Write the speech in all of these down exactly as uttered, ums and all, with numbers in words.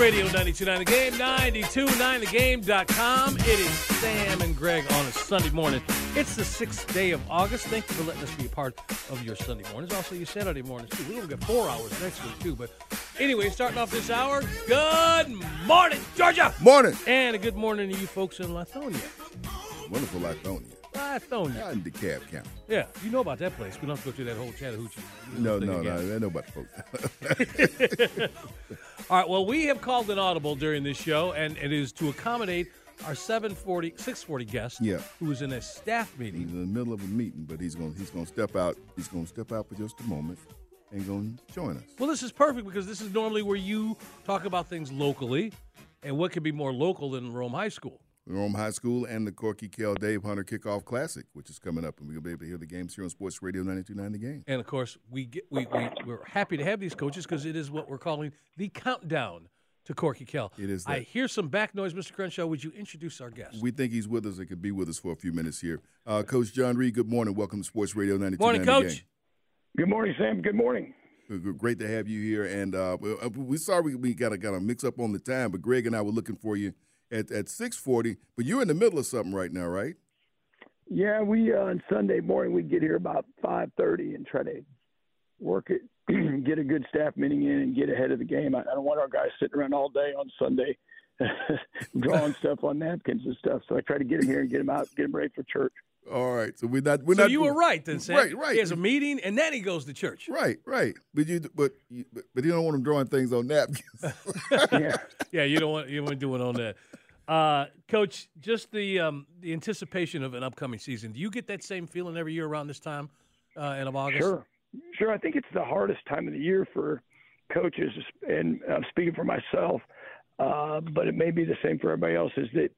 Radio ninety-two point nine The Game, ninety-two point nine the game dot com. It is Sam and Greg on a Sunday morning. It's the sixth day of August. Thank you for letting us be a part of your Sunday mornings. Also, your Saturday mornings, too. We're going to get four hours next week, too. But anyway, starting off this hour, good morning, Georgia. Morning. And a good morning to you folks in Lithonia. Wonderful Lithonia. Lithonia. Out in DeKalb County. Yeah, you know about that place. We don't have to go through that whole Chattahoochee. No, no, again. no. I know about the folks. All right, well, we have called an audible during this show, and it is to accommodate our seven forty, six forty guest, yeah. who is in a staff meeting. He's in the middle of a meeting, but he's going he's going to step out. He's going to step out for just a moment and going to join us. Well, this is perfect because this is normally where you talk about things locally, and what could be more local than Rome High School? Rome High School and the Corky Kell Dave Hunter Kickoff Classic, which is coming up, and we're going to be able to hear the games here on Sports Radio ninety-two point nine The Game. And, of course, we get, we, we, we're happy to have these coaches because it is what we're calling the countdown to Corky Kell. It is that. I hear some back noise. Mister Crenshaw, would you introduce our guest? We think he's with us and could be with us for a few minutes here. Uh, Coach John Reid, good morning. Welcome to Sports Radio ninety-two point nine The Game. Morning, Coach. Good morning, Sam. Good morning. Great to have you here. And uh, we sorry we, we got, a, got a mix-up on the time, but Greg and I were looking for you At at six forty, but you're in the middle of something right now, right? Yeah, we uh, on Sunday morning we get here about five thirty and try to work it, get a good staff meeting in, and get ahead of the game. I, I don't want our guys sitting around all day on Sunday drawing stuff on napkins and stuff. So I try to get them here and get them out, get them ready for church. All right, so we're not. We're so not, you were right then, Sam. Right, right. He has a meeting, and then he goes to church. Right, right. But you, but you, but you don't want him drawing things on napkins. yeah, yeah. You don't want you want doing on that, uh, Coach. Just the um, the anticipation of an upcoming season. Do you get that same feeling every year around this time, uh, end of August? Sure, sure. I think it's the hardest time of the year for coaches, and I'm speaking for myself, uh, but it may be the same for everybody else. Is that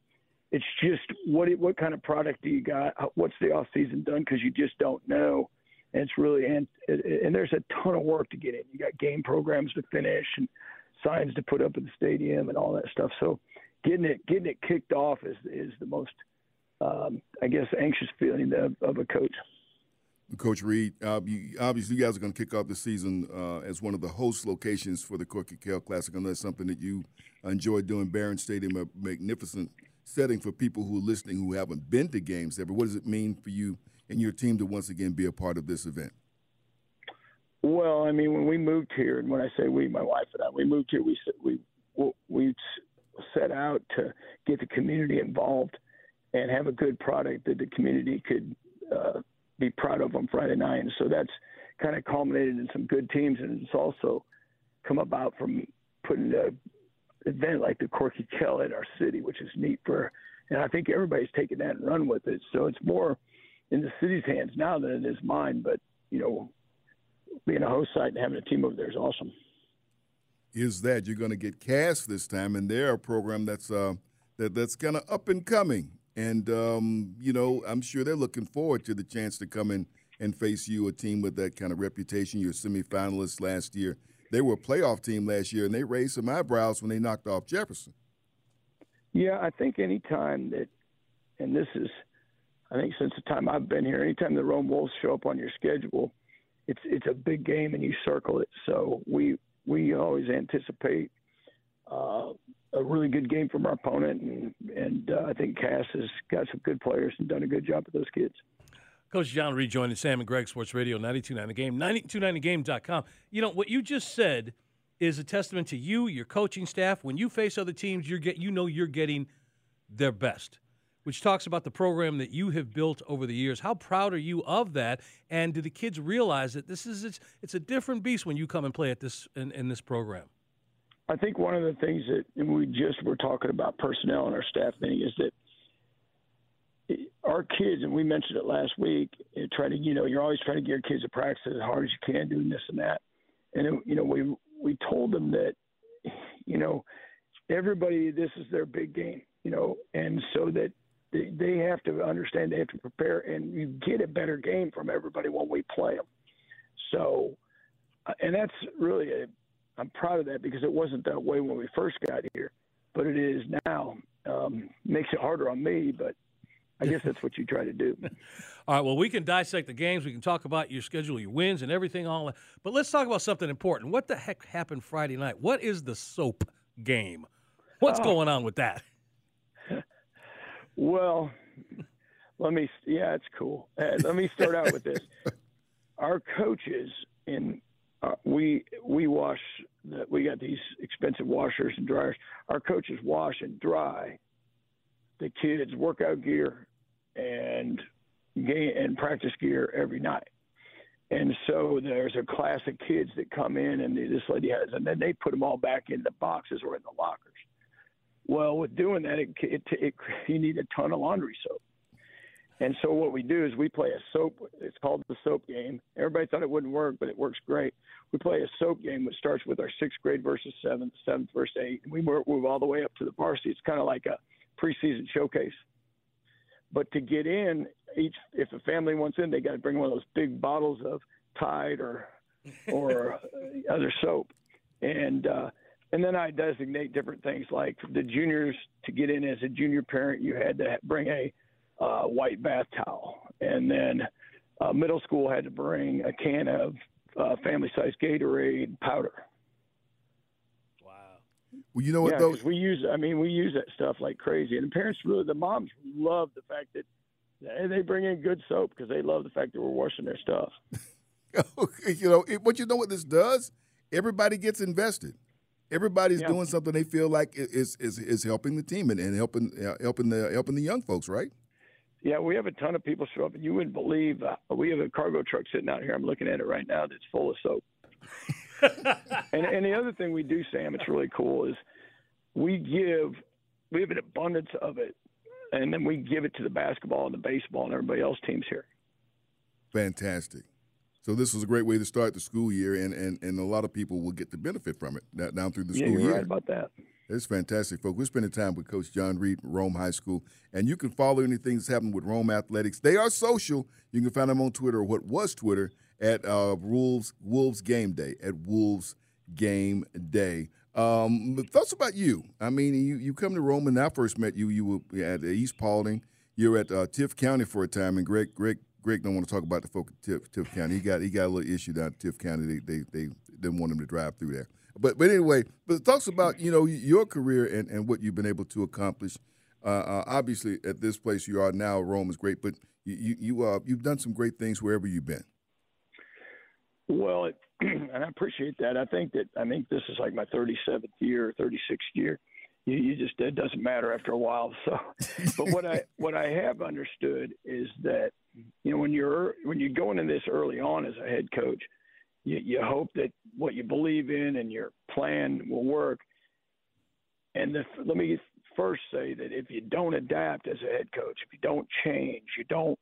It's just what it, what kind of product do you got? What's the off season done? Because you just don't know, and it's really and and there's a ton of work to get in. You got game programs to finish and signs to put up at the stadium and all that stuff. So getting it getting it kicked off is is the most um, I guess anxious feeling of, of a coach. Coach Reid, uh, you, obviously you guys are going to kick off the season uh, as one of the host locations for the Corky Kell Classic, and that's something that you enjoy doing. Barron Stadium, a magnificent setting for people who are listening who haven't been to games ever. What does it mean for you and your team to once again be a part of this event? Well, I mean, when we moved here, and when I say we, my wife and I, we moved here, we we we set out to get the community involved and have a good product that the community could uh, be proud of on Friday night. And so that's kind of culminated in some good teams, and it's also come about from putting a event like the Corky Kell in our city, which is neat for, and I think everybody's taking that and run with it. So it's more in the city's hands now than it is mine. But you know, being a host site and having a team over there is awesome. Is that you're going to get Cass this time, and they're a program that's uh, that that's kind of up and coming, and um, you know, I'm sure they're looking forward to the chance to come in and face you, a team with that kind of reputation. You're semifinalists last year. They were a playoff team last year, and they raised some eyebrows when they knocked off Jefferson. Yeah, I think any time that, and this is, I think since the time I've been here, anytime the Rome Wolves show up on your schedule, it's it's a big game and you circle it. So we we always anticipate uh, a really good game from our opponent, and, and uh, I think Cass has got some good players and done a good job with those kids. Coach John Reid joining Sam and Greg, Sports Radio ninety-two point nine The Game, ninety-two point nine the game dot com. You know, what you just said is a testament to you, your coaching staff. When you face other teams, you get you know you're getting their best, which talks about the program that you have built over the years. How proud are you of that? And do the kids realize that this is it's, it's a different beast when you come and play at this in, in this program? I think one of the things that we just were talking about personnel in our staff meeting is that our kids, and we mentioned it last week, try to, you know, you're always trying to get your kids to practice as hard as you can, doing this and that. And, it, you know, we we told them that, you know, everybody, this is their big game, you know, and so that they, they have to understand, they have to prepare, and you get a better game from everybody when we play them. So, and that's really, a, I'm proud of that because it wasn't that way when we first got here, but it is now. Um, makes it harder on me, but I guess that's what you try to do. All right, well, we can dissect the games. We can talk about your schedule, your wins, and everything. All that. But let's talk about something important. What the heck happened Friday night? What is the soap game? What's oh. going on with that? Well, let me – yeah, it's cool. Hey, let me start out with this. Our coaches in uh, – we we wash – we got these expensive washers and dryers. Our coaches wash and dry the kids' workout gear and game and practice gear every night. And so there's a class of kids that come in, and they, this lady has, and then they put them all back in the boxes or in the lockers. Well, with doing that, it, it, it, you need a ton of laundry soap. And so what we do is we play a soap. It's called the soap game. Everybody thought it wouldn't work, but it works great. We play a soap game that starts with our sixth grade versus seventh, seventh versus eighth, and we move all the way up to the varsity. It's kind of like a preseason showcase. But to get in, each if a family wants in, they got to bring one of those big bottles of Tide or or other soap. And uh, and then I designate different things like the juniors. To get in as a junior parent, you had to bring a uh, white bath towel. And then uh, middle school had to bring a can of uh, family-sized Gatorade powder. Well, you know what, yeah, though? We use, I mean, we use that stuff like crazy. And the parents really, the moms love the fact that they bring in good soap because they love the fact that we're washing their stuff. You know, it, but you know what this does? Everybody gets invested. Everybody's yeah. doing something they feel like is is, is helping the team and, and helping uh, helping the helping the young folks, right? Yeah, we have a ton of people show up, and you wouldn't believe uh, we have a cargo truck sitting out here. I'm looking at it right now that's full of soap. and, and the other thing we do, Sam, it's really cool, is we give we have an abundance of it, and then we give it to the basketball and the baseball and everybody else teams here. Fantastic. So this was a great way to start the school year, and, and, and a lot of people will get the benefit from it down through the yeah, school you're year. You're right about that. It's fantastic, folks. We're spending time with Coach John Reid from Rome High School, and you can follow anything that's happening with Rome Athletics. They are social. You can find them on Twitter, or what was Twitter, at uh, Wolves Wolves Game Day, at Wolves Game Day. Um, thoughts about you? I mean, you, you come to Rome. When I first met you, you were at East Paulding. You were at uh, Tiff County for a time, and Greg Greg Greg don't want to talk about the folk at Tiff, Tiff County. He got he got a little issue down at Tiff County. They they they didn't want him to drive through there. But but anyway, but talks about, you know, your career and, and what you've been able to accomplish. Uh, uh, obviously, at this place you are now, Rome is great, but you you uh, you've done some great things wherever you've been. Well, it, and I appreciate that. I think that I think this is like my thirty-seventh year, thirty-sixth year. You, you just it doesn't matter after a while. So, but what I what I have understood is that, you know, when you're when you're going in this early on as a head coach, you, you hope that what you believe in and your plan will work. And the, let me first say that if you don't adapt as a head coach, if you don't change, you don't,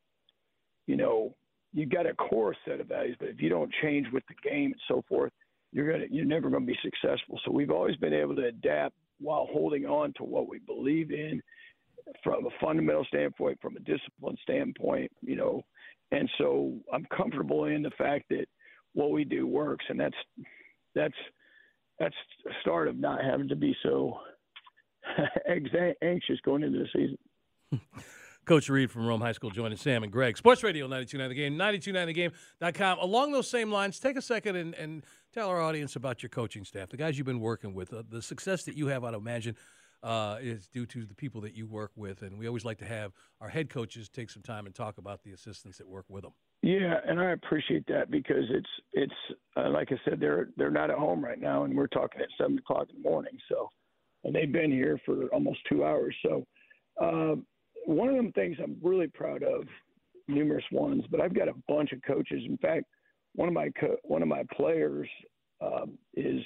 you know. You've got a core set of values, but if you don't change with the game and so forth, you're gonna you're never gonna be successful. So we've always been able to adapt while holding on to what we believe in, from a fundamental standpoint, from a discipline standpoint, you know. And so I'm comfortable in the fact that what we do works, and that's that's that's the start of not having to be so anxious going into the season. Coach Reid from Rome High School joining Sam and Greg. Sports Radio ninety-two point nine The Game, ninety-two point nine the game dot com. Along those same lines, take a second and, and tell our audience about your coaching staff, the guys you've been working with, uh, the success that you have, I'd imagine, uh, is due to the people that you work with. And we always like to have our head coaches take some time and talk about the assistants that work with them. Yeah, and I appreciate that because it's it's uh, like I said, they're they're not at home right now, and we're talking at seven o'clock in the morning. So, and they've been here for almost two hours. So, um, one of them things I'm really proud of, numerous ones, but I've got a bunch of coaches. In fact, one of my co- one of my players um, is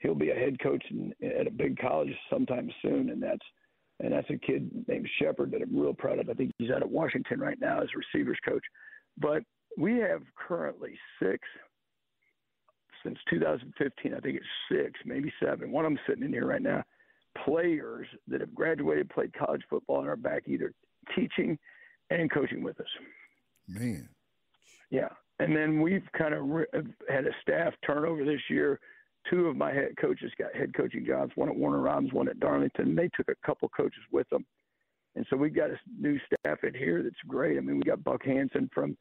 he'll be a head coach in, at a big college sometime soon, and that's and that's a kid named Shepherd that I'm real proud of. I think he's out at Washington right now as receivers coach. But we have currently six, since two thousand fifteen, I think it's six, maybe seven, one of them sitting in here right now, players that have graduated, played college football, and are back either teaching and coaching with us. Man. Yeah. And then we've kind of re- had a staff turnover this year. Two of my head coaches got head coaching jobs, one at Warner Robins, one at Darlington. They took a couple coaches with them. And so we've got a new staff in here that's great. I mean, we got Buck Hansen from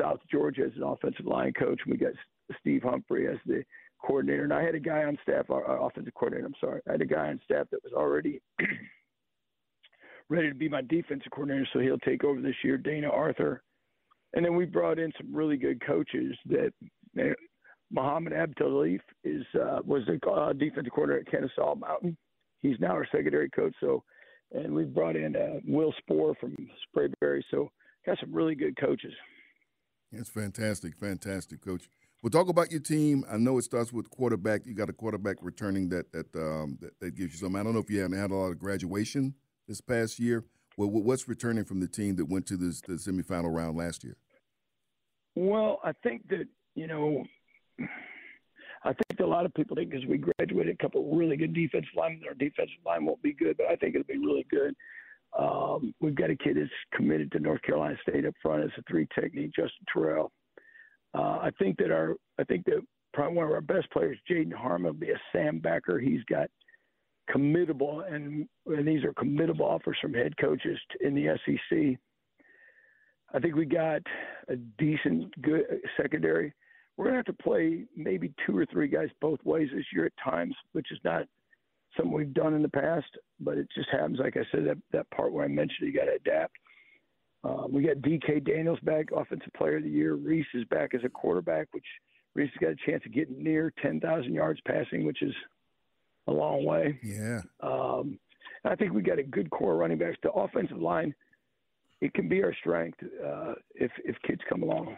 South Georgia as an offensive line coach. We got Steve Humphrey as the coordinator. And I had a guy on staff, our offensive coordinator, I'm sorry. I had a guy on staff that was already ready to be my defensive coordinator, so he'll take over this year, Dana Arthur. And then we brought in some really good coaches that uh, Muhammad Abdulif is uh, was the uh, defensive coordinator at Kennesaw Mountain. He's now our secondary coach, so and we've brought in uh, Will Spohr from Sprayberry. So got some really good coaches. That's fantastic, fantastic, Coach. Well, talk about your team. I know it starts with quarterback. You got a quarterback returning that that um, that, that gives you something. I don't know if you haven't had a lot of graduation this past year. Well, what's returning from the team that went to this, the semifinal round last year? Well, I think that, you know, I think a lot of people think because we graduated a couple of really good defensive linemen, our defensive line won't be good, but I think it'll be really good. Um, we've got a kid that's committed to North Carolina State up front as a three technique, Justin Terrell. Uh, I think that our, I think that probably one of our best players, Jaden Harmon, will be a Sam backer. He's got committable, and, and these are committable offers from head coaches in the S E C. I think we got a decent, good secondary. We're going to have to play maybe two or three guys both ways this year at times, which is not something we've done in the past, but it just happens, like I said, that, that part where I mentioned you got to adapt. Uh, we got D K Daniels back, Offensive Player of the Year. Reese is back as a quarterback, which Reese has got a chance of getting near ten thousand yards passing, which is a long way. Yeah. Um, I think we got a good core running backs. The offensive line, it can be our strength uh, if if kids come along.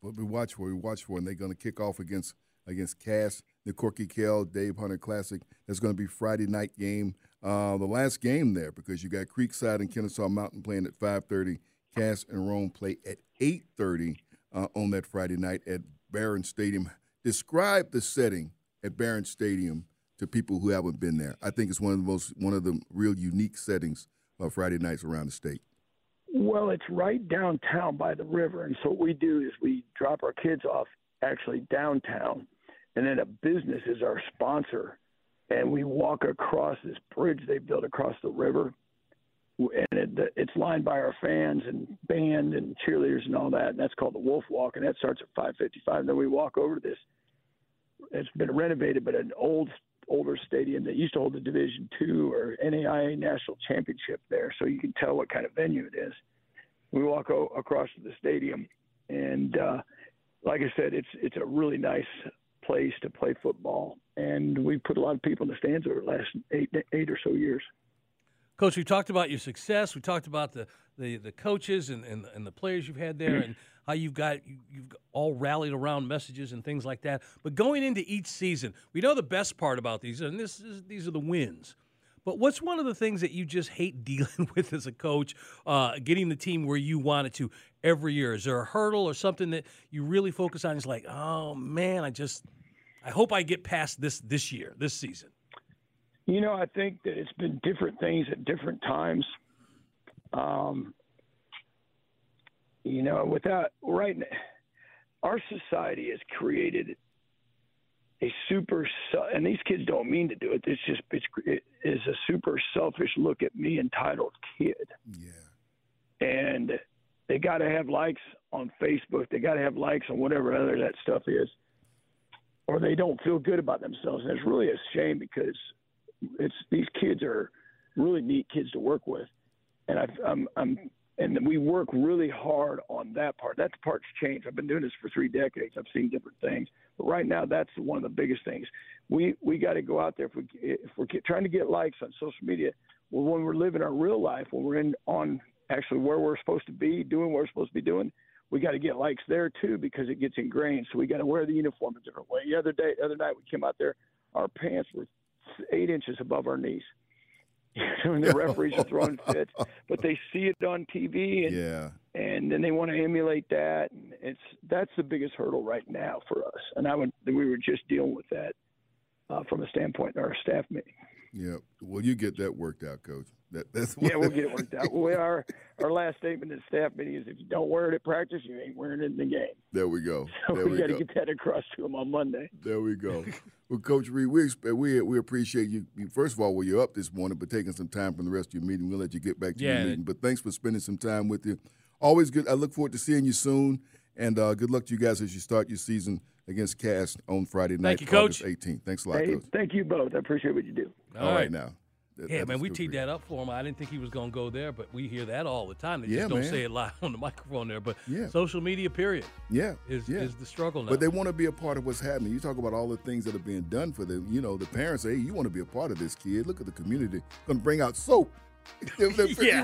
What we watch for, we watch for, and they're going to kick off against against Cass, the Corky Kell Dave Hunter Classic. That's going to be Friday night game, uh, the last game there, because you got Creekside and Kennesaw Mountain playing at five thirty. Cass and Rome play at eight thirty uh, on that Friday night at Barron Stadium. Describe the setting at Barron Stadium to people who haven't been there. I think it's one of the most one of the real unique settings of Friday nights around the state. Well, it's right downtown by the river, and so what we do is we drop our kids off actually downtown, and then a business is our sponsor, and we walk across this bridge they built across the river, and it, it's lined by our fans and band and cheerleaders and all that, and that's called the Wolf Walk, and that starts at five fifty-five, and then we walk over to this. It's been renovated, but an old older stadium that used to hold the Division two or N A I A National Championship there, so you can tell what kind of venue it is. We walk o- across to the stadium, and uh, like I said, it's it's a really nice place to play football, and we put a lot of people in the stands over the last eight eight or so years. Coach, we talked about your success. We talked about the the, the coaches and, and and the players you've had there, and how you've got you, you've all rallied around messages and things like that. But going into each season, we know the best part about these, and this is these are the wins. But what's one of the things that you just hate dealing with as a coach, uh, getting the team where you want it to every year? Is there a hurdle or something that you really focus on? It's like, oh man, I just I hope I get past this this year, this season. You know, I think that it's been different things at different times. Um, you know, without right now, our society has created a super, and these kids don't mean to do it. It's just it's, it is a super selfish look at me entitled kid. Yeah, and they got to have likes on Facebook. They got to have likes on whatever other that stuff is, or they don't feel good about themselves. And it's really a shame because it's these kids are really neat kids to work with, and I, I'm I'm and we work really hard on that part. That part's changed. I've been doing this for three decades. I've seen different things, but right now that's one of the biggest things. We we got to go out there if we if we're trying to get likes on social media. Well, when we're living our real life, when we're in on actually where we're supposed to be doing, what we're supposed to be doing, we got to get likes there too because it gets ingrained. So we got to wear the uniform a different way. The other day, other night we came out there, our pants were eight inches above our knees. And the referees are throwing fits, but they see it on T V, and yeah. and then they want to emulate that. And it's that's the biggest hurdle right now for us. And I would we were just dealing with that uh, from a standpoint in our staff meeting. Yeah, well, you get that worked out, Coach. That, that's yeah, we'll get it worked out. We are, our last statement at staff meeting is if you don't wear it at practice, you ain't wearing it in the game. There we go. So there we, we got to get that across to them on Monday. There we go. Well, Coach Reid, we we we appreciate you, first of all, well, you're up this morning, but taking some time from the rest of your meeting. We'll let you get back to yeah, your meeting. But thanks for spending some time with you. Always good. I look forward to seeing you soon, and uh, good luck to you guys as you start your season against Cass on Friday night, thank you, Coach. August eighteenth. Thanks a lot, hey, Coach. Thank you both. I appreciate what you do. All, all right. right now. That, yeah, man, we teed that up for him. I didn't think he was going to go there, but we hear that all the time. They yeah, just don't man. say it live on the microphone there. But yeah. social media, period, yeah. Is, yeah. is the struggle now. But they want to be a part of what's happening. You talk about all the things that are being done for them. You know, the parents say, hey, you want to be a part of this, kid. Look at the community. Going to bring out soap. yeah.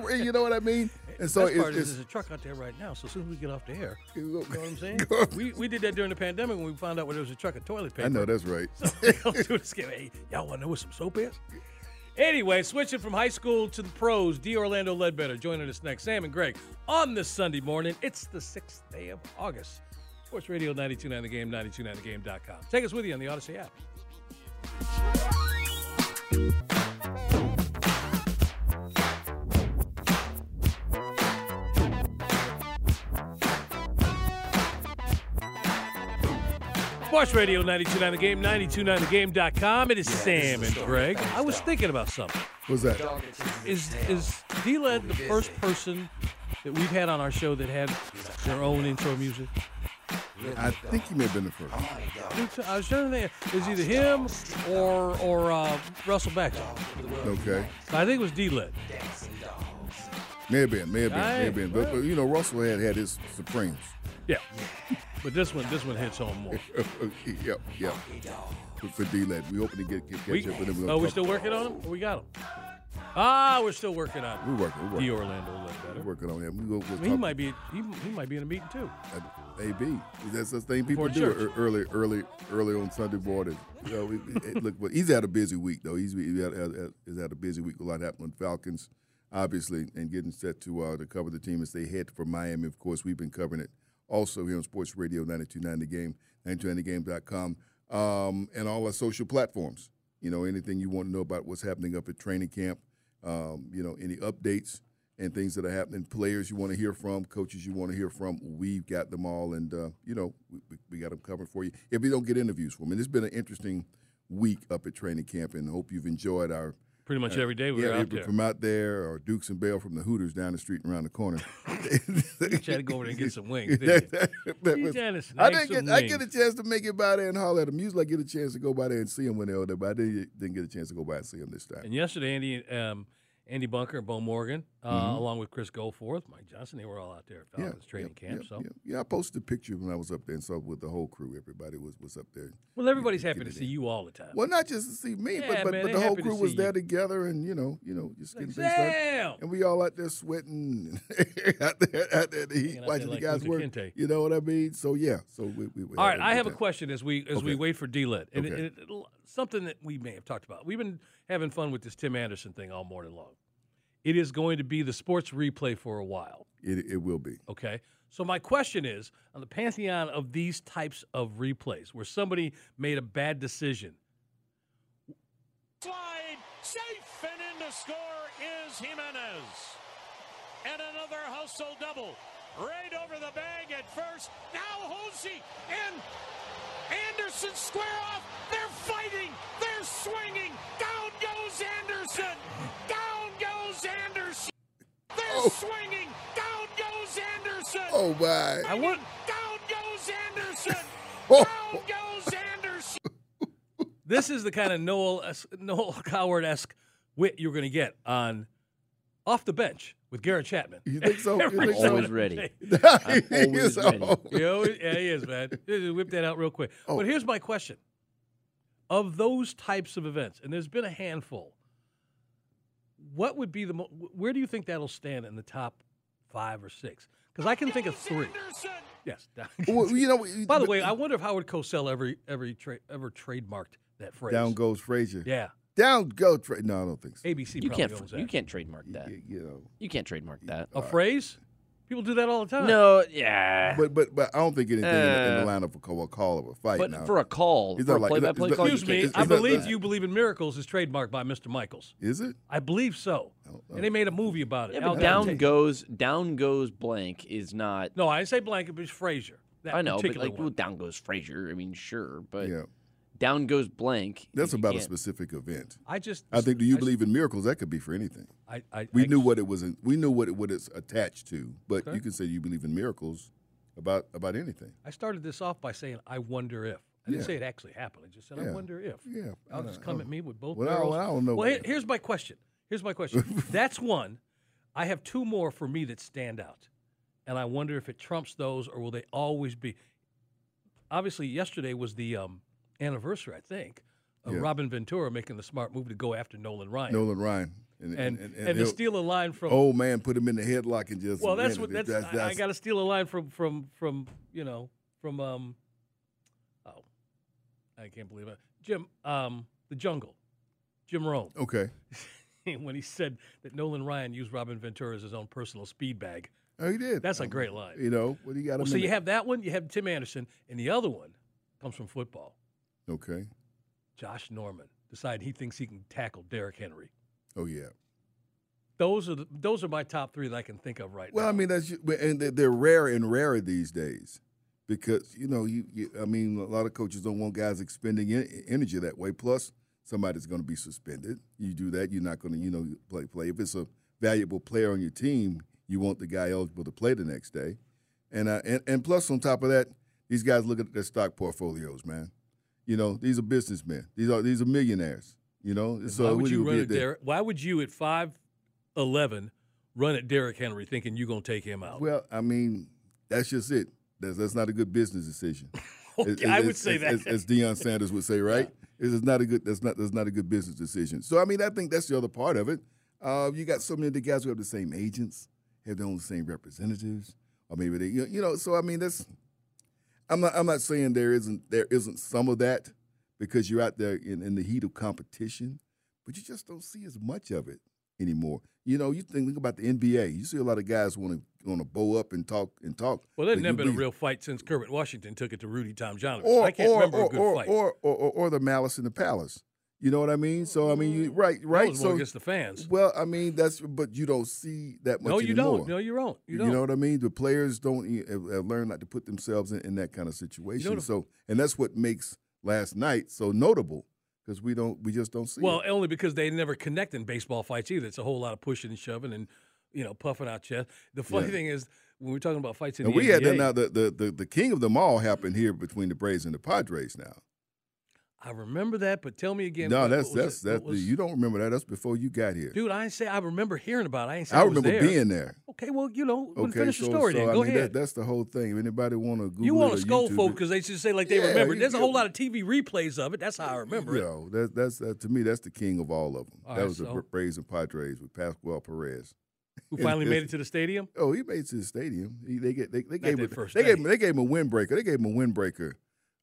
you, you know what I mean? And so it's, part it's, is there's a truck out there right now, so as soon as we get off the air, you know what I'm saying? we we did that during the pandemic when we found out where there was a truck of toilet paper. I know, that's right. So we don't do this game. Hey, y'all want to know what some soap is? Anyway, switching from high school to the pros, D'Orlando Ledbetter joining us next. Sam and Greg on this Sunday morning. It's the sixth day of August. Sports Radio ninety-two point nine The Game, ninety-two point nine the game dot com. Take us with you on the Odyssey app. Sports Radio ninety-two point nine The Game, ninety-two point nine the game dot com. It is Sam and Greg. I was thinking about something. What's that? Is is D-Led the first person that we've had on our show that had their own intro music? I think he may have been the first. I was trying to think. It was either him or or uh, Russell Baxter. Okay. So I think it was D-Led. May have been, may have been, may have been. But, but, you know, Russell had had his Supremes. Yeah. But this one, this one hits home more. yep, yep. For D-Led, we hoping to get, get catch we, up with him. Oh, we still working on him? Or we got him. Ah, we're still working on him. We're working. We're D'Orlando Ledbetter. We're working on him. We go, we'll I mean, he might be. He, he might be in a meeting too. A B. That's the thing people Before do early, early, early on Sunday morning. You know, it, look, but he's had a busy week though. He's he's had, he's had a busy week. A lot happening. Falcons, obviously, and getting set to uh, to cover the team as they head for Miami. Of course, we've been covering it. Also here on Sports Radio ninety-two point nine The Game, ninety-two point nine the game dot com, um, and all our social platforms. You know, anything you want to know about what's happening up at training camp, um, you know, any updates and things that are happening, players you want to hear from, coaches you want to hear from, we've got them all. And, uh, you know, we, we got them covered for you. If we don't get interviews for them, and it's been an interesting week up at training camp, and I hope you've enjoyed our – Pretty much every day we yeah, were out there. From out there, or Dukes and Bell from the Hooters down the street and around the corner. You tried to go over there and get some wings, didn't you? you was, I didn't get. Wings. I get a chance to make it by there and holler at them. Usually I get a chance to go by there and see them when they're there, but I didn't, didn't get a chance to go by and see them this time. And yesterday, Andy um, Andy Bunker and Bo Morgan, uh, mm-hmm. along with Chris Goldforth, Mike Johnson, they were all out there at Falcons yeah, training yeah, camp. Yeah, so yeah. yeah, I posted a picture when I was up there and so with the whole crew. Everybody was, was up there. Well, everybody's happy to see in. you all the time. Well, not just to see me, yeah, but but, man, but the whole crew was you. there together and, you know, you know, just getting like, things damn! done. And we all out there sweating and out there, out there in the heat, watching like the guys Luka work. Kente. You know what I mean? So, yeah. So we, we All right, I have a time. question as we as okay. we wait for D-Lit. And okay. it, it, something that we may have talked about. We've been having fun with this Tim Anderson thing all morning long. It is going to be the sports replay for a while. It it will be. Okay. So my question is, on the pantheon of these types of replays, where somebody made a bad decision. Slide, safe, and in to score is Jimenez. And another hustle double. Right over the bag at first. Now Hosey and Anderson square off. They're fighting. They're swinging. Down goes Anderson. Down goes Anderson. They're oh. swinging. Down goes Anderson. Oh, my. I want... Down goes Anderson. Down goes Anderson. This is the kind of Noel Noel Coward-esque wit you're going to get on Off the Bench with Garrett Chapman. You think so? You think always so? Ready. I'm always he ready. Always. He always, yeah, he is, man. Whip that out real quick. Oh. But here's my question. Of those types of events, and there's been a handful, what would be the mo- where do you think that'll stand in the top five or six? Because I can think of three. Anderson. Yes. Well, you know. By the way, I wonder if Howard Cosell ever every tra- ever trademarked that phrase. Down goes Frazier. Yeah. Down goes Frazier. No, I don't think so. A B C you probably can't, owns that. You can't trademark that. You, you, know, you can't trademark that. A uh, phrase? People do that all the time. No, yeah. But but but I don't think anything uh, in, the, in the lineup for a call or a fight. But now. For a call, for a like, play-by-play call, excuse me, I believe You Believe in Miracles is trademarked by Mister Michaels. Is it? I believe so. I and they made a movie about it. Yeah, but down goes down goes blank is not. No, I didn't say blank. It was Frazier. I know, but like well, down goes Frazier. I mean, sure, but yeah. Down goes blank. That's about a specific event. I just. I think. Do you I believe just, in miracles? That could be for anything. I. I we I, knew what it was. In, we knew what it what it's attached to. But okay. You can say you believe in miracles about about anything. I started this off by saying I wonder if. I didn't yeah. say it actually happened. I just said yeah. I wonder if. Yeah. I'll just come I'll, at me with both. Well, barrels. I, I don't know. Well, here, here's my question. Here's my question. That's one. I have two more for me that stand out, and I wonder if it trumps those or will they always be. Obviously, yesterday was the. Um, anniversary, I think, of yeah. Robin Ventura making the smart move to go after Nolan Ryan. Nolan Ryan. And, and, and, and, and to steal a line from... Oh, man, put him in the headlock and just... Well, that's what... That's, that's, that's, I, I got to steal a line from, from, from, you know, from, um... Oh, I can't believe it. Jim, um, The Jungle. Jim Rome. Okay. When he said that Nolan Ryan used Robin Ventura as his own personal speed bag. Oh, he did. That's um, a great line. You know, what do you got? Well, so you have that one, you have Tim Anderson, and the other one comes from football. Okay. Josh Norman decided he thinks he can tackle Derrick Henry. Oh yeah. Those are the, those are my top three that I can think of right well, now. Well, I mean that's and they're rare and rarer these days because you know you, you I mean a lot of coaches don't want guys expending energy that way. Plus somebody's going to be suspended. You do that, you're not going to you know play play. If it's a valuable player on your team, you want the guy eligible to play the next day. And uh, and, and plus on top of that, these guys look at their stock portfolios, man. You know, these are businessmen. These are these are millionaires. You know, so why would you run at Derrick? Why would you at five eleven run at Derrick Henry thinking you're gonna take him out? Well, I mean, that's just it. That's that's not a good business decision. okay, as, I would as, say as, that, as, as Deion Sanders would say, right? Yeah. It's not a good. That's not that's not a good business decision. So I mean, I think that's the other part of it. Uh, you got so many of the guys who have the same agents, have their own same representatives, or maybe they, you know. So I mean, that's. I'm not. I'm not saying there isn't. There isn't some of that, because you're out there in, in the heat of competition, but you just don't see as much of it anymore. You know, you think, think about the N B A. You see a lot of guys want to want to bow up and talk and talk. Well, there's never been a real fight since Kermit Washington took it to Rudy Tom Johnson. Or, I can't or, remember or, a good or, fight. Or or, or or the Malice in the Palace. You know what I mean? So I mean, you, right, right. That was more so against the fans. Well, I mean that's, but you don't see that much. No, you anymore. don't. No, you don't. You don't. You know what I mean? The players don't have learned not to put themselves in, in that kind of situation. You know, so, and that's what makes last night so notable because we don't, we just don't see. Well, it. only because they never connect in baseball fights either. It's a whole lot of pushing and shoving and you know puffing out chest. The funny yeah. thing is when we're talking about fights in and the we N B A, had that now the, the the the king of them all happened here between the Braves and the Padres now. I remember that, but tell me again. No, that's that's that. That's, you don't remember that. That's before you got here, dude. I ain't say I remember hearing about it. I ain't say I, I remember was there. being there. Okay, well, you know, okay, finish so, the story. So, then go I mean, ahead. That, that's the whole thing. If anybody want to Google, you want to scold folk because they just say like they yeah, remember. There's you, a whole lot of T V replays of it. That's how I remember you know, it. No, that, that's that, to me. That's the king of all of them. All that right, was so. the Braves and Padres with Pascual Perez. Who finally made it to the stadium? Oh, he made it to the stadium. He, they get they, they gave it first. They gave they gave him a windbreaker. They gave him a windbreaker.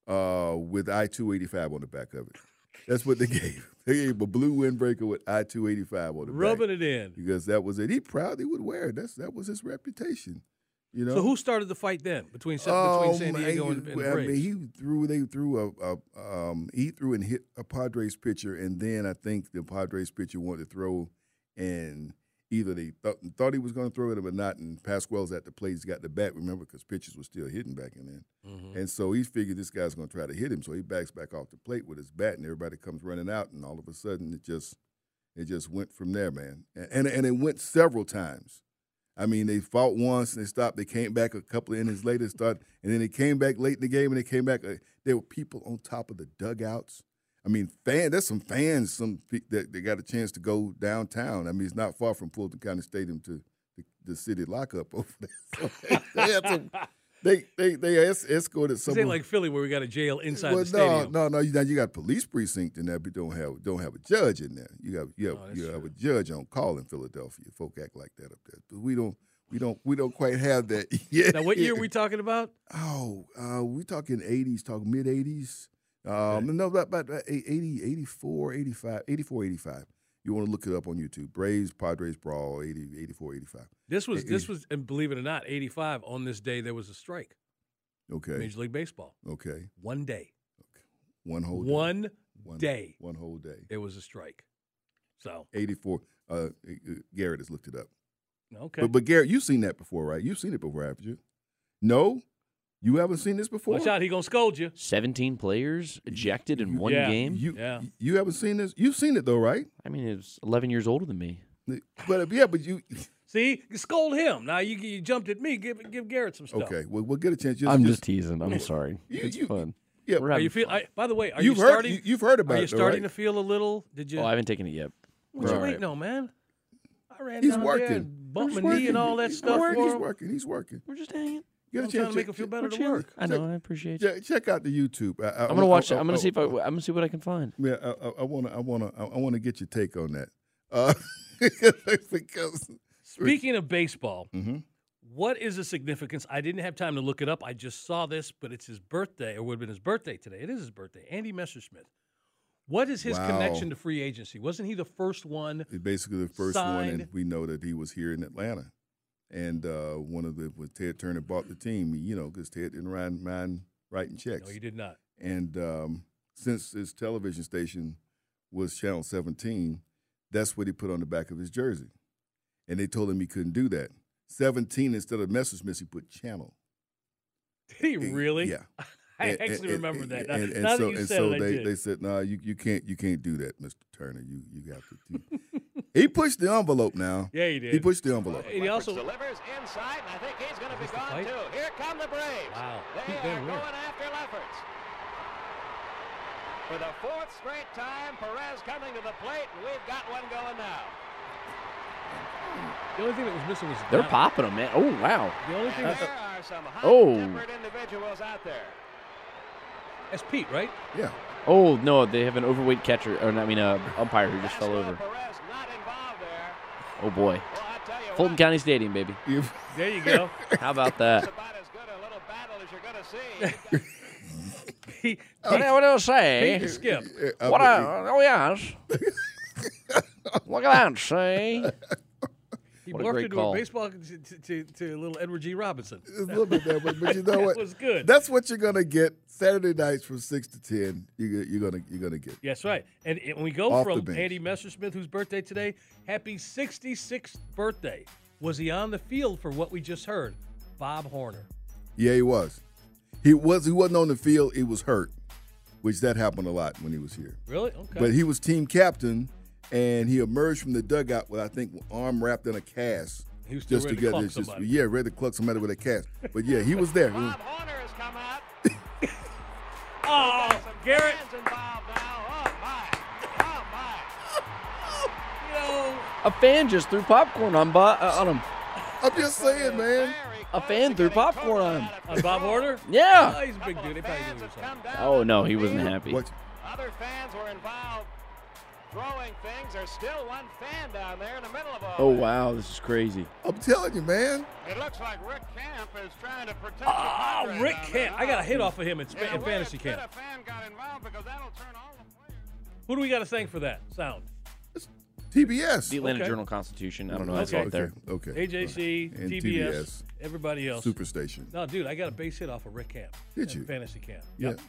Uh, with I two eighty-five on the back of it. That's what they gave. They gave a blue windbreaker with I two eighty-five on the Rubbing back. Rubbing it in. Because that was it. He proudly would wear it. That's, that was his reputation. You know? So who started the fight then between, um, between San Diego and, and the Braves? I mean, he threw, they threw a, a um, he threw and hit a Padres pitcher, and then I think the Padres pitcher wanted to throw, and either they th- thought he was going to throw it or not, and Pasquale's at the plate. He's got the bat, remember, because pitchers were still hitting back in then. Mm-hmm. And so he figured this guy's going to try to hit him, so he backs back off the plate with his bat, and everybody comes running out, and all of a sudden it just it just went from there, man. And and, and it went several times. I mean, they fought once, and they stopped. They came back a couple of innings later, started, and then they came back late in the game, and they came back. Uh, there were people on top of the dugouts. I mean, fan, there's some fans some that they got a chance to go downtown. I mean, it's not far from Fulton County Stadium to the, the city lockup over there. So they, they, to, they they they escorted someone. It ain't like Philly where we got a jail inside well, the stadium. No, no, no. You, now you got police precinct in there, but don't have don't have a judge in there. You got you have, oh, you have a judge on call in Philadelphia. Folk act like that up there, but we don't. We don't we don't quite have that yet. Now, what year are we talking about? Oh, uh, we're talking eighties, talking mid-eighties. Um, okay. No, about, about eighty, eighty-four, eighty-five, eighty-four, eighty-five. You want to look it up on YouTube. Braves, Padres brawl, eighty, eighty-four, eighty-five. This was, eighty. This was, and believe it or not, eighty-five, on this day there was a strike. Okay. Major League Baseball. Okay. One day. Okay. One whole day. One, one day. One whole day. There was a strike. So. eighty-four. Uh, Garrett has looked it up. Okay. But, but Garrett, you've seen that before, right? You've seen it before, haven't you? No? You haven't seen this before? Watch out, he gonna scold you. seventeen players ejected in one yeah. game? You, yeah. You haven't seen this? You've seen it, though, right? I mean, it's eleven years older than me. But, yeah, but you... See? You scold him. Now, you, you jumped at me. Give give Garrett some stuff. Okay, well, we'll get a chance. Just, I'm just, just teasing. I'm sorry. You, it's you, fun. Yeah. Are you feel, I, by the way, are you've you starting... Heard, you, you've heard about it, Are you it, starting though, right? to feel a little... Did you? Oh, I haven't taken it yet. What you waiting on, man? I ran he's down working. There and bumped my knee and all that he's stuff. Working. He's working. He's working. We're just hanging. You I'm trying to make him feel better to work. I know. Check, I appreciate it. Check out the YouTube. I, I, I'm gonna watch I, I, it. I'm gonna I, see if I, I'm gonna see what I can find. Yeah, I, I wanna, I wanna, I wanna get your take on that. Uh, because speaking of baseball, mm-hmm. What is the significance? I didn't have time to look it up. I just saw this, but it's his birthday, or would have been his birthday today. It is his birthday. Andy Messerschmidt. What is his wow. connection to free agency? Wasn't he the first one? Basically, the first signed. one, and we know that he was here in Atlanta, and uh, one of the when Ted Turner bought the team, you know, because Ted didn't mind, mind writing checks. No, he did not. And um, since his television station was Channel seventeen, that's what he put on the back of his jersey, and they told him he couldn't do that. seventeen instead of Messerschmitt, he put Channel. Did he really? Yeah. I and, actually and, remember and, that. And, and, now so, that you and said so it, they, I did. They said, "No, nah, you, you can't you can't do that, Mister Turner. You you have to." You. He pushed the envelope. Now, yeah, he did. He pushed the envelope. And he also delivers inside, and I think he's going to be gone too. Here come the Braves. Wow, they he's are going weird. After Lefferts for the fourth straight time. Perez coming to the plate, and we've got one going now. The only thing that was missing was they're down. Popping them, man. Oh wow. The only thing. And there are some hot-tempered oh. individuals out there. That's Pete, right? Yeah. Oh, no, they have an overweight catcher, or I mean, an uh, umpire who just fell over. Perez not involved there. Oh, boy. Well, Fulton County Stadium, baby. There you go. How about that? That's about as good a little battle as you're going to see. Pete, what I want to say. Pete Skip. What I, oh, yes. Look at that, see? He morphed into call. a baseball to, to, to, to little Edward G. Robinson. It's a little bit that way, but you know what? That was good. That's what you're gonna get Saturday nights from six to ten. You, you're gonna you're gonna get. That's right. And, and we go Off from Andy Messerschmitt, whose birthday today. Happy sixty-sixth birthday. Was he on the field for what we just heard? Bob Horner. Yeah, he was. He was. He wasn't on the field. He was hurt, which that happened a lot when he was here. Really? Okay. But he was team captain. And he emerged from the dugout with, I think, arm wrapped in a cast. He was still just ready to, to cluck just, somebody. Yeah, ready to cluck somebody with a cast. But, yeah, he was there. Bob Horner has come out. Oh, Garrett. Involved now. Oh, my. Oh, my. You know, a fan just threw popcorn on, Bob, uh, on him. I'm just saying, man. A fan threw popcorn on him. On Bob Horner? Yeah. Oh, he's a big dude. He probably knew something. Oh, no, he wasn't happy. What? Other fans were involved. Throwing things. There's still one fan down there in the middle of all Oh, wow. This is crazy. I'm telling you, man. It looks like Rick Camp is trying to protect the Oh, Rick Camp. I got a hit off of him in, in fantasy camp. A fan got involved because that'll turn all the players. Who do we got to thank for that sound? It's T B S. The Atlanta okay. Journal-Constitution. I don't know okay. what's out there. Okay. okay. A J C, and T B S, T B S, everybody else. Superstation. No, dude, I got a base hit off of Rick Camp. Did you? Fantasy camp. Yeah. Yep.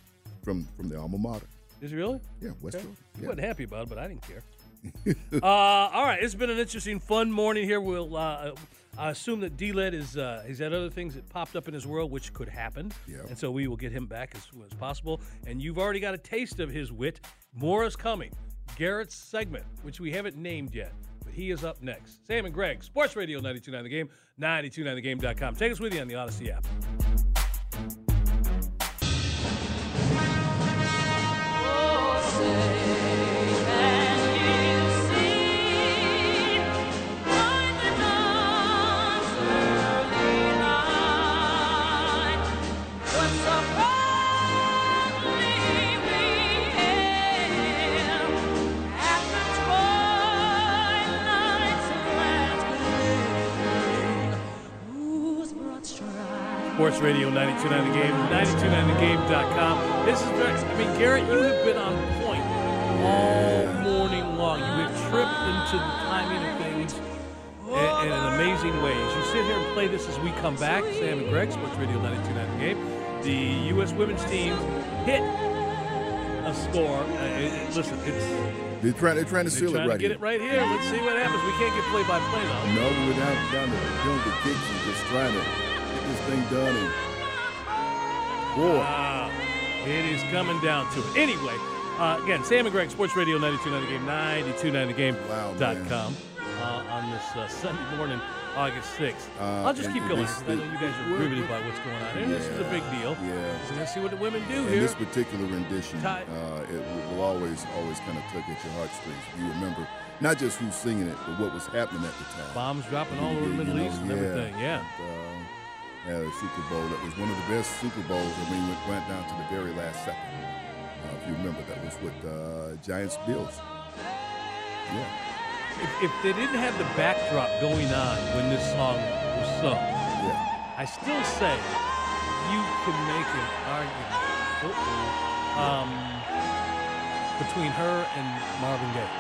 From, from the alma mater. Is he really? Yeah, West okay. yeah. He wasn't happy about it, but I didn't care. uh, all right, it's been an interesting, fun morning here. We'll, uh, I assume that D-Led is uh, he's had other things that popped up in his world, which could happen. Yeah. And so we will get him back as soon as possible. And you've already got a taste of his wit. More is coming. Garrett's segment, which we haven't named yet, but he is up next. Sam and Greg, Sports Radio ninety-two point nine The Game, ninety-two point nine the game dot com. Take us with you on the Odyssey app. Yeah. Sports Radio ninety-two point nine The Game, ninety-two point nine the game dot com. This is very, I mean, Garrett, you have been on point all morning long. You have tripped into the timing of things in, in amazing ways. You sit here and play this as we come back. Sam and Greg, Sports Radio ninety-two point nine The Game. The U S women's team hit a score. Uh, it, it, listen, it's... They're trying, they're trying to they're seal trying it right to get here. It right here. Let's see what happens. We can't get play by play though. No, we're down, down there. We're doing the kicks and just trying to get this thing done. And... Boy. Uh, it is coming down to it. Anyway, uh, again, Sam and Greg, Sports Radio ninety-two point nine the game, ninety-two point nine the game dot com uh, on this uh, Sunday morning, August sixth. Uh, I'll just keep going. This, I know you guys are riveted by what's going on here. Yeah, this is a big deal. Yeah. So let's see what the women do and here. This particular rendition, uh, it will always, always kind of tug at your heartstrings. You remember not just who's singing it, but what was happening at the time. Bombs dropping all over the Middle East and everything. Yeah. And, uh, yeah, the Super Bowl. That was one of the best Super Bowls. I mean, it went down to the very last second. Uh, if you remember, that was with uh, Giants Bills. Yeah. If, if they didn't have the backdrop going on when this song was sung, yeah. I still say you can make an argument um, between her and Marvin Gaye.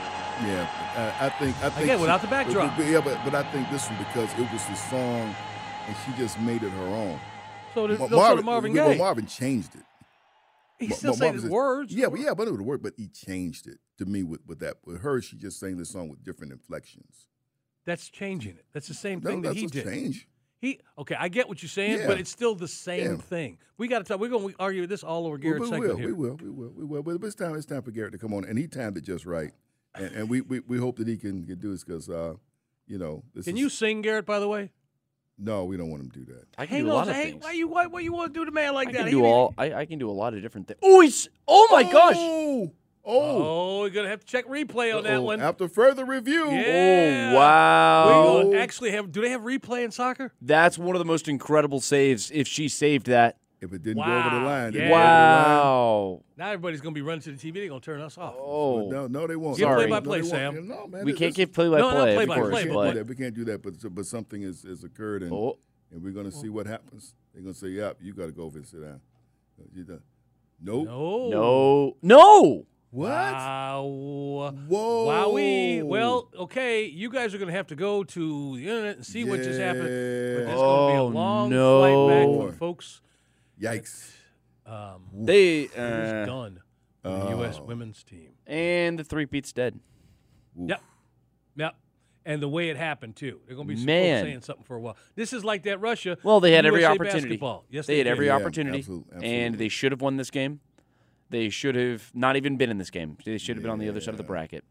Yeah, I, I think I think again she, without the backdrop. It, yeah, but but I think this one because it was the song and she just made it her own. So did, Marvin, so did Marvin Gaye. But Marvin changed it. He still Ma- Ma- said his words. Yeah, but yeah, but it would work. But he changed it to me with, with that. With her, she just sang the song with different inflections. That's changing it. That's the same no, thing that he did. That's a change. He okay. I get what you're saying, yeah. but it's still the same yeah. thing. We got to talk. We're going to argue this all over Garrett's well, segment will, here. We will. We will. We will. But it's time. It's time for Garrett to come on, and he timed it just right. And, and we, we we hope that he can, can do this because uh, you know. This can is, you sing, Garrett? By the way. No, we don't want him to do that. I can hey, do a lot of hey, things. Why you why, why you want to do to man like I that? Can do he, all, I, I can do a lot of different things. Oh, he's, oh my oh, gosh. Oh, oh, we're going to have to check replay on Uh-oh. that one. After further review. Yeah. Oh, wow. We actually have, do they have replay in soccer? That's one of the most incredible saves if she saved that. If it didn't wow. go over the line. Yeah. Wow. The line. Now everybody's going to be running to the T V. They're going to turn us off. Oh. No, no, they won't. Give play by play, Sam. No, man, we can't give play by play, of course. We can't do that, but but something has, has occurred, and, oh. and we're going to oh. see what happens. They're going to say, yep, yeah, you got to go over and sit down. Nope. No. No. No. What? Wow. Whoa. Wowee. Well, okay, you guys are going to have to go to the internet and see yeah. what just happened. But there's oh, going to be a long no. flight back for folks. Yikes. Um, they uh, was done uh, the U S women's team. And the three-peat's dead. Oof. Yep. Yep. And the way it happened, too. They're going to be saying something for a while. This is like that Russia. Well, they had U S A every opportunity. Basketball. Yes, they, they had did. every yeah, opportunity. Absolutely, absolutely. And they should have won this game. They should have not even been in this game. They should have yeah. been on the other side of the bracket.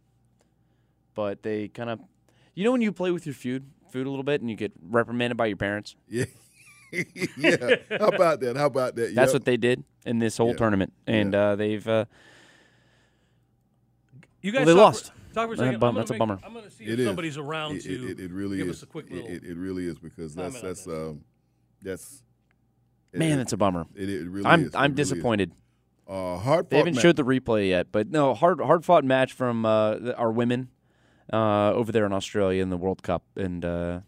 But they kind of – you know when you play with your food, food a little bit and you get reprimanded by your parents? Yeah. yeah, how about that? How about that? Yep. That's what they did in this whole yeah. tournament, and yeah. uh, they've uh, you guys well, they talk lost. For, talk for a second. That's a bummer. I'm going to see if somebody's around to it. It really is. It really is because that's that's um, that's man, that's a bummer. It, it really I'm, is. I'm really disappointed. Is. Uh, hard. They haven't match. showed the replay yet, but no hard hard fought match from uh, our women uh, over there in Australia in the World Cup, and uh,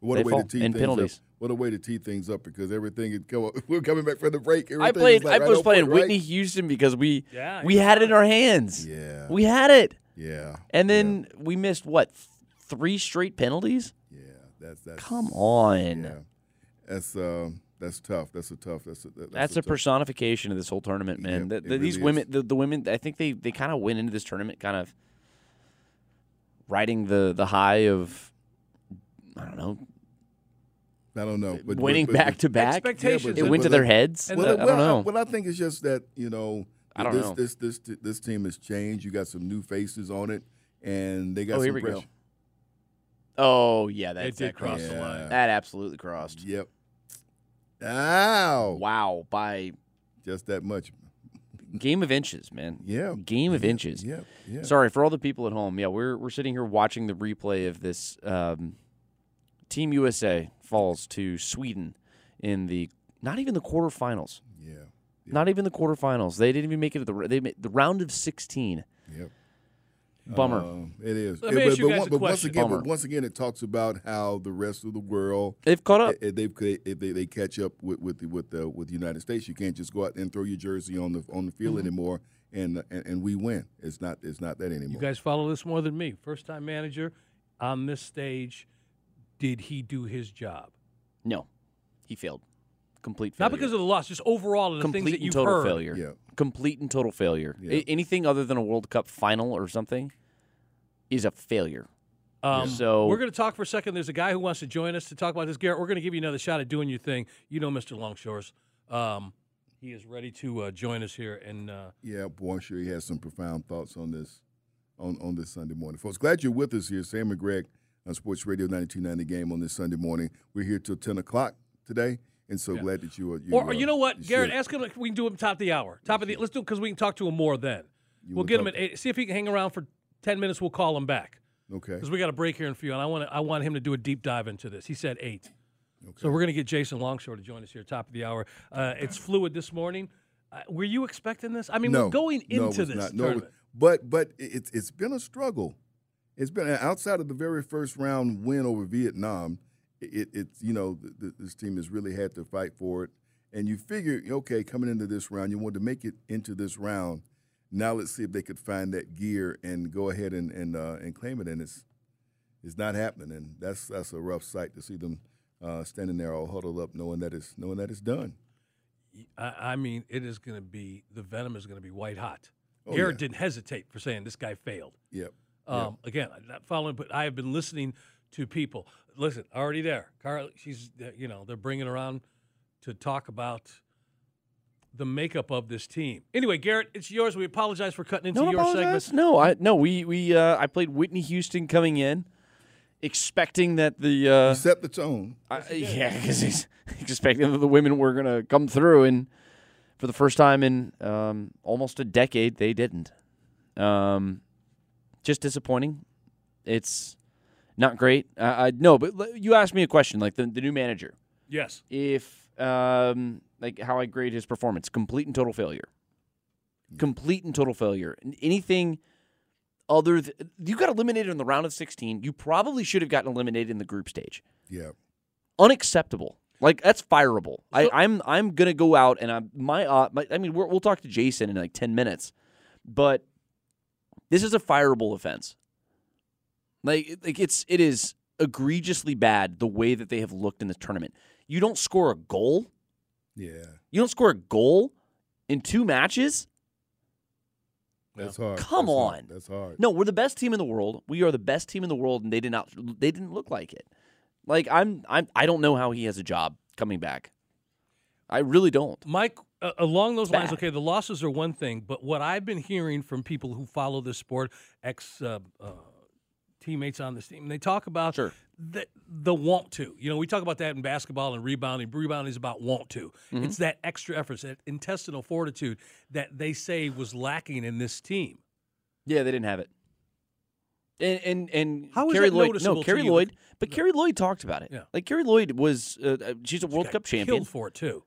what they a way fall to team in penalties. Up. What a way to tee things up because everything had come up. We're coming back from the break. Everything I played. Like I right was playing point, Whitney right? Houston because we yeah, we had it in our hands. Yeah, we had it. Yeah, and then yeah. we missed what three straight penalties. Yeah, that's that's. Come on. Yeah. That's um that's tough. That's a tough. That's a, that's, that's a, a personification of this whole tournament, man. Yeah, the, the, these really women, the, the women. I think they they kind of went into this tournament kind of riding the the high of I don't know. I don't know. But, Winning but, but, back to back, expectations. Yeah, it went to like, their heads. Well, the, well, I don't know. I, well, I think it's just that you know, I don't this, know. This this this this team has changed. You got some new faces on it, and they got oh, some here we pressure. Go. Oh yeah, that it did cross yeah. the line. That absolutely crossed. Yep. Ow! Wow! By just that much. Game of inches, man. Yeah. Game of yeah, inches. Yeah, yeah. Sorry for all the people at home. Yeah, we're we're sitting here watching the replay of this. Um, Team U S A falls to Sweden in the not even the quarterfinals. Yeah, yeah. Not even the quarterfinals. They didn't even make it to the they made the round of sixteen. Yep. Bummer. Um, it is. Let me it, ask but, you guys but, a but question. Once again, but once again, it talks about how the rest of the world they've caught up. If they, if they they catch up with with the, with the with the United States, you can't just go out and throw your jersey on the on the field mm-hmm. anymore. And, and and we win. It's not it's not that anymore. You guys follow this more than me. First time manager on this stage. Did he do his job? No, he failed. Complete failure. Not because of the loss, just overall of the Complete things that you've heard. Complete and total failure. Yeah. Complete and total failure. Yeah. I- anything other than a World Cup final or something is a failure. Um, so we're going to talk for a second. There's a guy who wants to join us to talk about this. Garrett, we're going to give you another shot at doing your thing. You know Mister Longshores. Um, he is ready to uh, join us here. And uh, yeah, boy, I'm sure he has some profound thoughts on this on, on this Sunday morning. Folks, glad you're with us here. Sam and Greg on Sports Radio ninety-two point nine The Game on this Sunday morning. We're here till ten o'clock today. And so yeah. glad that you are. You, or uh, you know what, Garrett, should. ask him if we can do him top of the hour. Top of the let's do it because we can talk to him more then. You we'll get him at eight. See if he can hang around for ten minutes. We'll call him back. Okay. Because we got a break here in a few, and I want I want him to do a deep dive into this. He said eight. Okay. So we're gonna get Jason Longshore to join us here top of the hour. Uh, it's fluid this morning. Uh, were you expecting this? I mean, no, we're going into no, this not. tournament. No, but but it's it's been a struggle. It's been outside of the very first round win over Vietnam. It, it, you know, th- this team has really had to fight for it. And you figure, okay, coming into this round, you want to make it into this round. Now let's see if they could find that gear and go ahead and and, uh, and claim it. And it's it's not happening. And that's that's a rough sight to see them uh, standing there all huddled up, knowing that it's knowing that it's done. I, I mean, it is going to be the venom is going to be white hot. Oh, Garrett yeah. didn't hesitate for saying this guy failed. Yep. Um, yep. Again, I'm not following, but I have been listening to people. Listen, already there. Carly, she's, you know, they're bringing her on to talk about the makeup of this team. Anyway, Garrett, it's yours. We apologize for cutting into no, your apologize. segment. No, I no, we we uh, I played Whitney Houston coming in, expecting that the uh, you set the tone. I, yeah, because he's expecting that the women were gonna come through, and for the first time in um, almost a decade, they didn't. Um, just disappointing. It's. Not great. Uh, I, no, but you asked me a question, like the, the new manager. Yes. If, um, like, how I grade his performance. Complete and total failure. Complete and total failure. Anything other th- you got eliminated in the round of sixteen. You probably should have gotten eliminated in the group stage. Yeah. Unacceptable. Like, that's fireable. So- I, I'm I'm going to go out and I'm, my, uh, my, I mean, we're, we'll talk to Jason in like ten minutes, but this is a fireable offense. Like, like it's it is egregiously bad the way that they have looked in the tournament. You don't score a goal. Yeah. You don't score a goal in two matches. That's no. hard. Come That's on. Hard. That's hard. No, we're the best team in the world. We are the best team in the world, and they did not. They didn't look like it. Like I'm. I'm. I don't know how he has a job coming back. I really don't. Mike, uh, along those lines, okay, the losses are one thing, but what I've been hearing from people who follow this sport, ex. Uh, uh, teammates on this team, and they talk about sure. the, the want to. You know, we talk about that in basketball and rebounding. Rebounding is about want to. Mm-hmm. It's that extra effort, that intestinal fortitude that they say was lacking in this team. Yeah, they didn't have it. And and, and how is Carrie that Lloyd, noticeable? No, Carrie to you? Lloyd, but no. Carrie Lloyd talked about it. Yeah. Like Carrie Lloyd was, uh, she's a she World Cup champion. Killed for it too.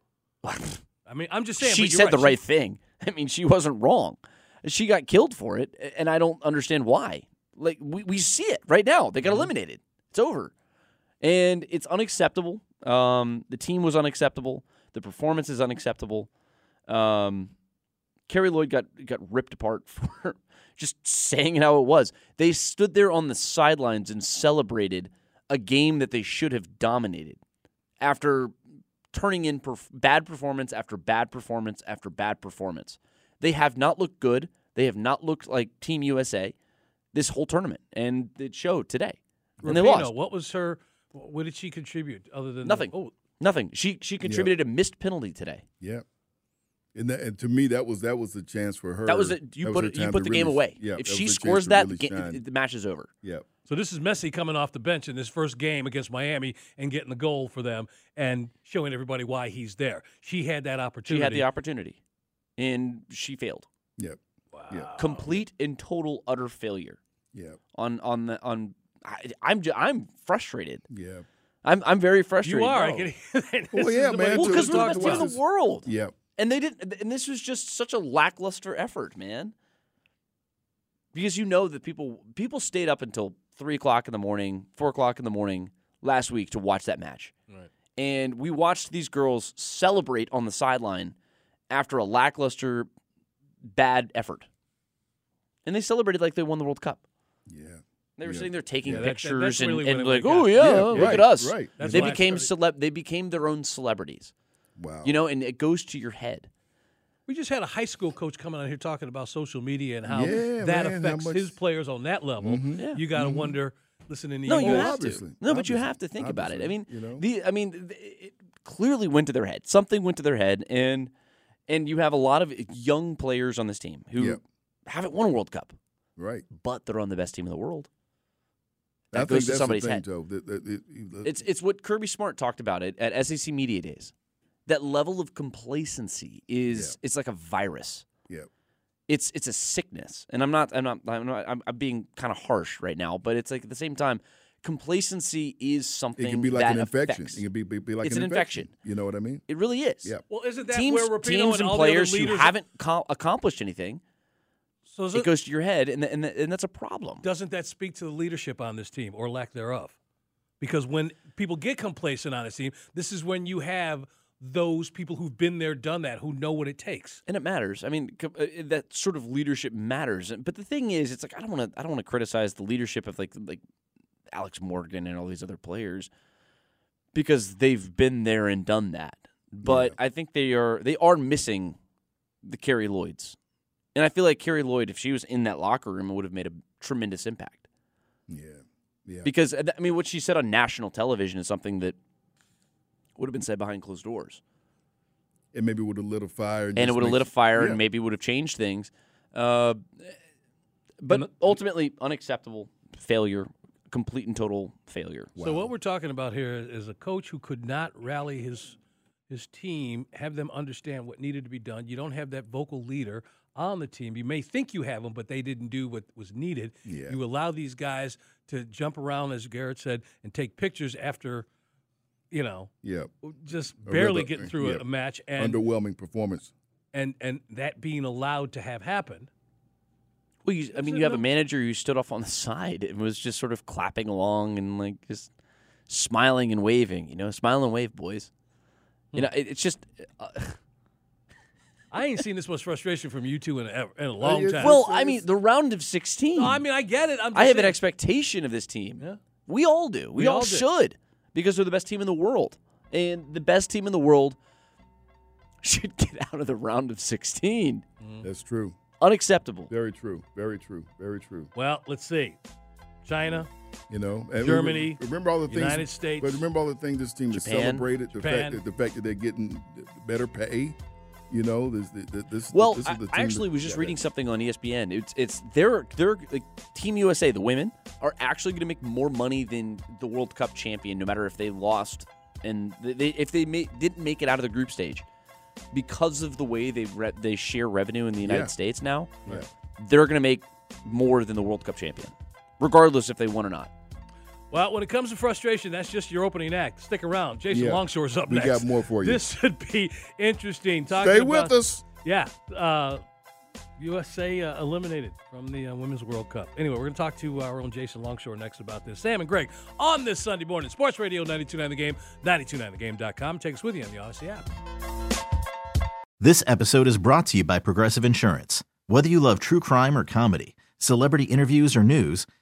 I mean, I'm just saying. She said right. the right she, thing. I mean, she wasn't wrong. She got killed for it, and I don't understand why. Like, we, we see it right now. They got eliminated. It's over. And it's unacceptable. Um, the team was unacceptable. The performance is unacceptable. Um, Carrie Lloyd got, got ripped apart for just saying how it was. They stood there on the sidelines and celebrated a game that they should have dominated after turning in perf- bad performance after bad performance after bad performance. They have not looked good. They have not looked like Team U S A. This whole tournament, and it showed today. And Rapinoe, they lost. What was her? What did she contribute other than nothing? The, oh. Nothing. She she contributed yep. a missed penalty today. Yeah, and that, and to me that was that was the chance for her. That was a, you that put was you put the really, game away. Yeah, if she scores that, really the, the match is over. Yeah. So this is Messi coming off the bench in this first game against Miami and getting the goal for them and showing everybody why he's there. She had that opportunity. She had the opportunity, and she failed. Yep. Wow. Yeah. Complete and total utter failure. Yeah. On on the on, I, I'm j- I'm frustrated. Yeah. I'm I'm very frustrated. You are. Oh. Well, yeah, man. Well, because we're the best team in the world. Yeah. And they didn't. And this was just such a lackluster effort, man. because you know that people people stayed up until three o'clock in the morning, four o'clock in the morning last week to watch that match. Right. And we watched these girls celebrate on the sideline after a lackluster, bad effort. And they celebrated like they won the World Cup. Yeah. They were yeah. sitting there taking yeah, pictures that, that, really and, and like, oh, yeah, yeah look right, at us. Right. They became celeb. They became their own celebrities. Wow. You know, and it goes to your head. We just had a high school coach coming on here talking about social media and how yeah, that man, affects how much... his players on that level. Mm-hmm. Yeah. You got to mm-hmm. wonder, listen, in the No, you well, have obviously. to. No, but obviously. you have to think obviously. about it. I mean, you know? the, I mean, it clearly went to their head. Something went to their head, and and you have a lot of young players on this team who yep. haven't won a World Cup. Right. But they're on the best team in the world. That I goes think to somebody's the thing, head. Joe, the, the, the, the, it's, it's what Kirby Smart talked about it at S E C Media Days. That level of complacency is yeah. it's like a virus. Yeah. It's it's a sickness. And I'm not I'm not I'm not I'm, I'm being kind of harsh right now, but it's like at the same time complacency is something that It can be like an infection. Affects. It can be, be, be like it's an, an infection. infection. You know what I mean? It really is. Yeah. Well, isn't that teams, where Rapinoe teams and, and all players the other leaders who haven't com- accomplished anything so it, it goes to your head and, and and that's a problem. Doesn't that speak to the leadership on this team or lack thereof? Because when people get complacent on a team, this is when you have those people who've been there, done that, who know what it takes, and it matters. I mean, that sort of leadership matters. But the thing is, it's like I don't want to. I don't want to criticize the leadership of like like Alex Morgan and all these other players because they've been there and done that. But yeah. I think they are they are missing the Carrie Lloyds, and I feel like Carrie Lloyd, if she was in that locker room, it would have made a tremendous impact. Yeah, yeah. Because I mean, what she said on national television is something that would have been said behind closed doors. And maybe would have lit a fire. And, and it would have lit a fire yeah. and maybe would have changed things. Uh, but and, ultimately, unacceptable failure, complete and total failure. Wow. So what we're talking about here is a coach who could not rally his his team, have them understand what needed to be done. You don't have that vocal leader on the team. You may think you have them, but they didn't do what was needed. Yeah. You allow these guys to jump around, as Garrett said, and take pictures after – You know, yep. just barely rather, getting through yep. a match. And, underwhelming performance. And and that being allowed to have happen. Well, you, I mean, you enough? have a manager who stood off on the side and was just sort of clapping along and, like, just smiling and waving. You know, smile and wave, boys. Hmm. You know, it, it's just... Uh, I ain't seen this much frustration from you two in a, in a long time. Well, I mean, the round of sixteen. No, I mean, I get it. I'm just I have saying. an expectation of this team. Yeah. We all do. We, we all, all do. should. Because they're the best team in the world. And the best team in the world should get out of the round of sixteen. Mm. That's true. Unacceptable. Very true. Very true. Very true. Well, let's see. China. You know. And Germany. Remember all the things. United States. But remember all the things this team has celebrated. The fact that, the fact that they're getting better pay. You know. This, this, this, well, this is the team I actually that, was just yeah, reading yeah. something on E S P N. It's it's their, their like, Team U S A, the women, are actually going to make more money than the World Cup champion, no matter if they lost and they, if they may, didn't make it out of the group stage. Because of the way they re- they share revenue in the United yeah. States now, yeah. they're going to make more than the World Cup champion, regardless if they won or not. Well, when it comes to frustration, that's just your opening act. Stick around. Jason yeah. Longshore's up we next. We got more for you. This should be interesting. Talking Stay about, with us. Yeah. Uh, U S A uh, eliminated from the uh, Women's World Cup. Anyway, we're going to talk to our own Jason Longshore next about this. Sam and Greg on this Sunday morning. Sports Radio ninety-two point nine The Game, ninety-two point nine the game dot com. Take us with you on the Odyssey app. This episode is brought to you by Progressive Insurance. Whether you love true crime or comedy, celebrity interviews or news,